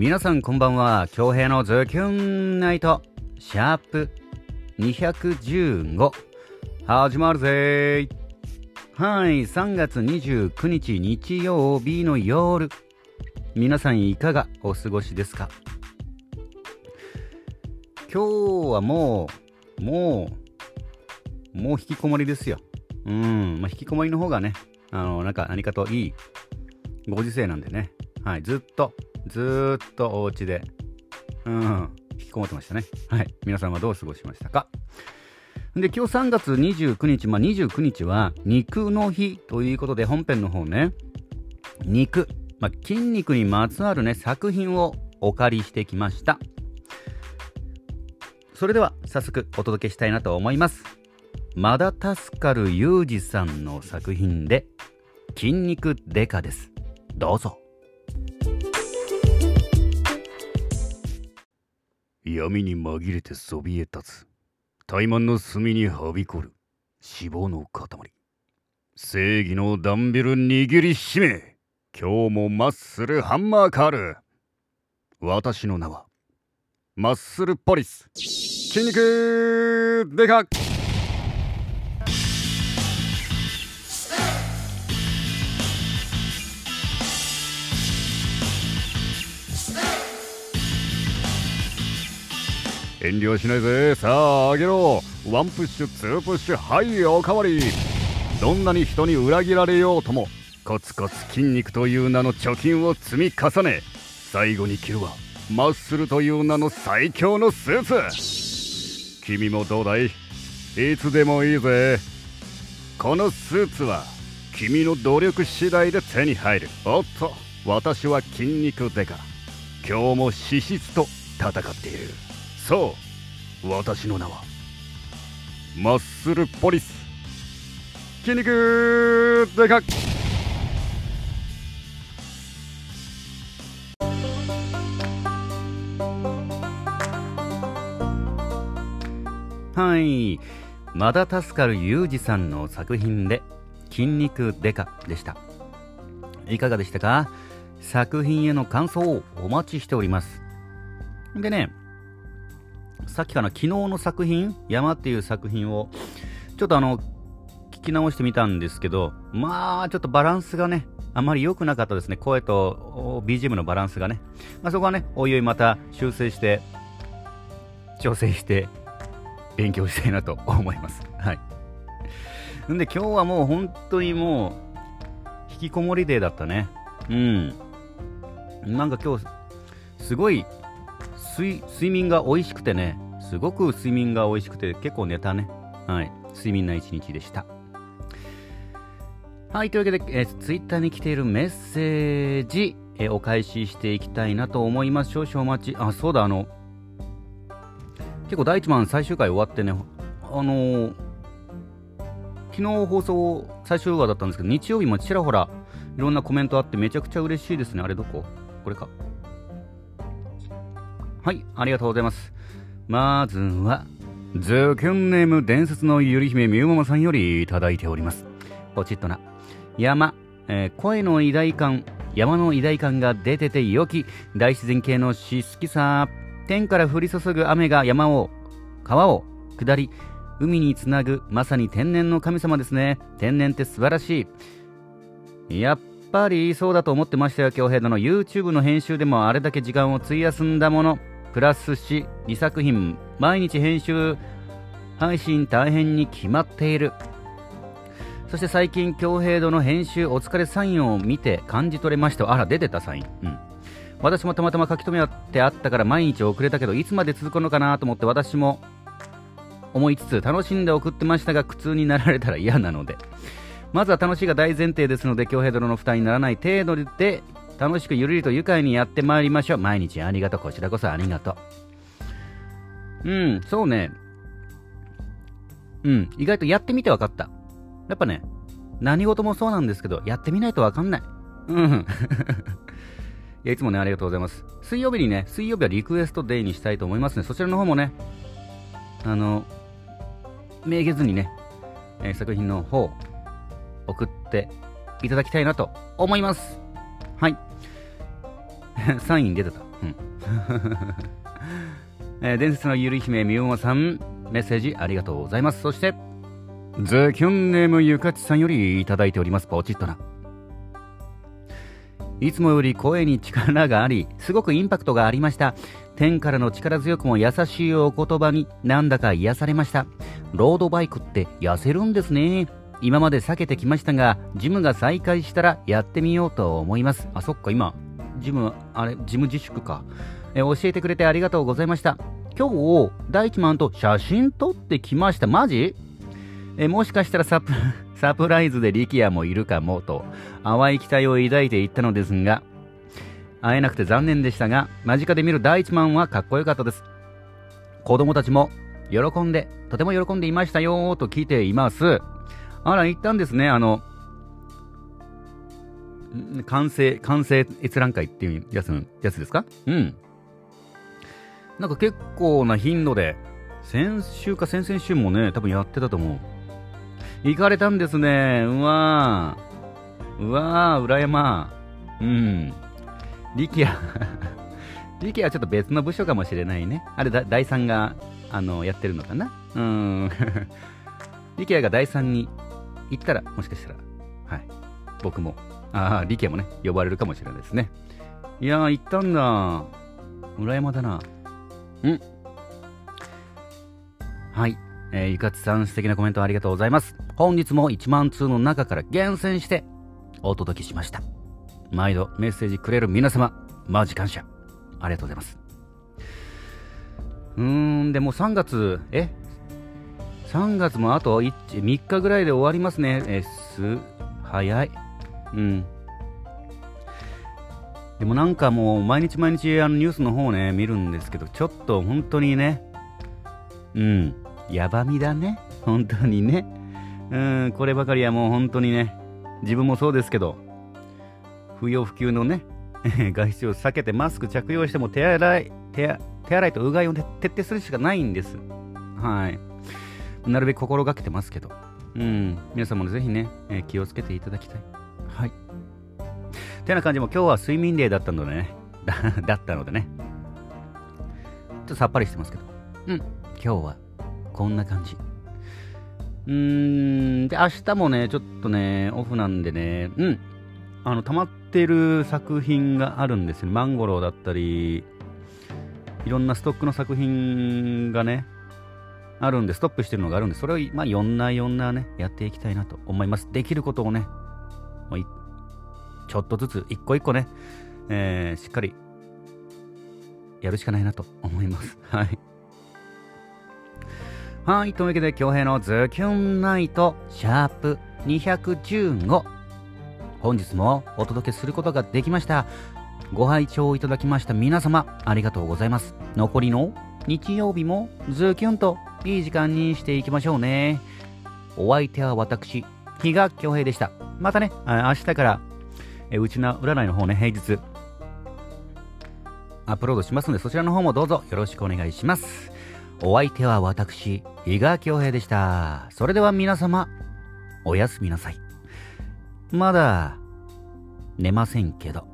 皆さんこんばんは。恭平のズキュンナイトシャープ215始まるぜ。はい、3月29日日曜日の夜、皆さんいかがお過ごしですか？今日はもう引きこもりですよ。引きこもりの方がね、なんか何かといいご時世なんでね。はい、ずっとお家で引きこもってましたね。はい、皆さんはどう過ごしましたか？で、今日3月29日、29日は肉の日ということで、本編の方ね、肉、筋肉にまつわるね作品をお借りしてきました。それでは早速お届けしたいなと思います。マダタスカル・ユージさんの作品で筋肉デカです。どうぞ。闇に紛れてそびえ立つ怠慢の隅にはびこる脂肪の塊、正義のダンベル握りしめ、今日もマッスルハンマーカール。私の名はマッスルポリス。筋肉デカ。遠慮しないぜ。さあ、あげろ。ワンプッシュ、ツープッシュ、はい、おかわり。どんなに人に裏切られようとも、コツコツ筋肉という名の貯金を積み重ね、最後に着るはマッスルという名の最強のスーツ。君もどうだい？いつでもいいぜ。このスーツは君の努力次第で手に入る。おっと、私は筋肉デカ。今日も脂質と戦っている。そう、私の名はマッスルポリス。筋肉デカ。はい、マダタスカル・ユージさんの作品で筋肉デカでした。いかがでしたか？作品への感想をお待ちしております。でね、さっきかな、昨日の作品、山っていう作品をちょっと聞き直してみたんですけど、ちょっとバランスがねあまり良くなかったですね。声と BGM のバランスがね、そこはねおいおいまた修正して調整して勉強したいなと思います。はい。んで今日はもう本当にもう引きこもりデーだったね。なんか今日すごい睡眠が美味しくてね、すごく睡眠が美味しくて結構寝たね。はい、睡眠な一日でした。はい、というわけで、Twitter に来ているメッセージ、お返ししていきたいなと思います。少々お待ち。あ、そうだ、結構第一番最終回終わってね、昨日放送最終話だったんですけど、日曜日もちらほらいろんなコメントあってめちゃくちゃ嬉しいですね。あれどこ？これか。はい、ありがとうございます。まずは、ズキュンネーム伝説のゆり姫みゆママさんよりいただいております。ポチッとな。山、声の偉大感、山の偉大感が出てて良き、大自然系の詩好きさ。天から降り注ぐ雨が山を、川を下り、海につなぐ、まさに天然の神様ですね。天然って素晴らしい。やっぱりそうだと思ってましたよ。恭平殿の YouTube の編集でもあれだけ時間を費やすんだもの、プラスし2作品毎日編集配信大変に決まっている。そして最近恭平殿の編集お疲れサインを見て感じ取れました。あら、出てたサイン。私もたまたま書き留めてあったから毎日遅れたけど、いつまで続くのかなと思って私も思いつつ楽しんで送ってましたが、苦痛になられたら嫌なので、まずは楽しいが大前提ですので、恭平殿の負担にならない程度で楽しくゆるりと愉快にやってまいりましょう。毎日ありがとう。こちらこそありがとう。そうね。意外とやってみて分かった。やっぱね、何事もそうなんですけど、やってみないと分かんない。いや、いつもねありがとうございます。水曜日はリクエストデイにしたいと思いますね。そちらの方もね、めげずにね、作品の方送っていただきたいなと思います。はい。サイン出てた。伝説のゆる姫みおまさん、メッセージありがとうございます。そしてザキョンネームゆかちさんよりいただいております。ポチッとな。いつもより声に力があり、すごくインパクトがありました。天からの力強くも優しいお言葉になんだか癒されました。ロードバイクって痩せるんですね。今まで避けてきましたが、ジムが再開したらやってみようと思います。あ、そっか、今ジム自粛か。教えてくれてありがとうございました。今日第一マンと写真撮ってきました。マジ？もしかしたらサプライズで力也もいるかもと淡い期待を抱いていったのですが、会えなくて残念でしたが、間近で見る第一マンはかっこよかったです。子供たちも喜んで、とても喜んでいましたよと聞いています。あら、行ったんですね。完成閲覧会っていうやつですか。うん、なんか結構な頻度で、先週か先々週もね、多分やってたと思う。行かれたんですね。うわー、うらやま。うん。力也はちょっと別の部署かもしれないね。あれ、第3が、やってるのかな。力也が第3に行ったら、もしかしたら、はい。僕も、力也もね、呼ばれるかもしれないですね。いやー、行ったんだ。うらやまだな。うん。はい。ゆかつさん、素敵なコメントありがとうございます。本日も1万通の中から厳選してお届けしました。毎度メッセージくれる皆様、マジ感謝。ありがとうございます。でも3月、3月もあと3日ぐらいで終わりますね。早い。うん。でもなんかもう毎日ニュースの方ね、見るんですけど、ちょっと本当にね、やばみだね、本当にね。こればかりはもう本当にね、自分もそうですけど、不要不急のね、外出を避けて、マスク着用しても手洗いとうがいを、ね、徹底するしかないんです。はい。なるべく心がけてますけど、皆さんもぜひね、気をつけていただきたい。はい。てな感じも、今日は睡眠デーだったのでね、ちょっとさっぱりしてますけど、今日はこんな感じ。で、明日もね、ちょっとね、オフなんでね、溜まってる作品があるんですよ。マンゴローだったり、いろんなストックの作品がね、あるんで、ストップしてるのがあるんで、それを、いろんなね、やっていきたいなと思います。できることをね、ちょっとずつ、一個一個ね、しっかり、やるしかないなと思います。はい。はい、というわけで、恭平のズキュンナイト#215、本日もお届けすることができました。ご拝聴いただきました皆様、ありがとうございます。残りの日曜日もズキュンといい時間にしていきましょうね。お相手は私、比嘉恭平でした。またね、明日からうちな占いの方ね、平日アップロードしますので、そちらの方もどうぞよろしくお願いします。お相手は私、比嘉恭平でした。それでは皆様、おやすみなさい。まだ、寝ませんけど。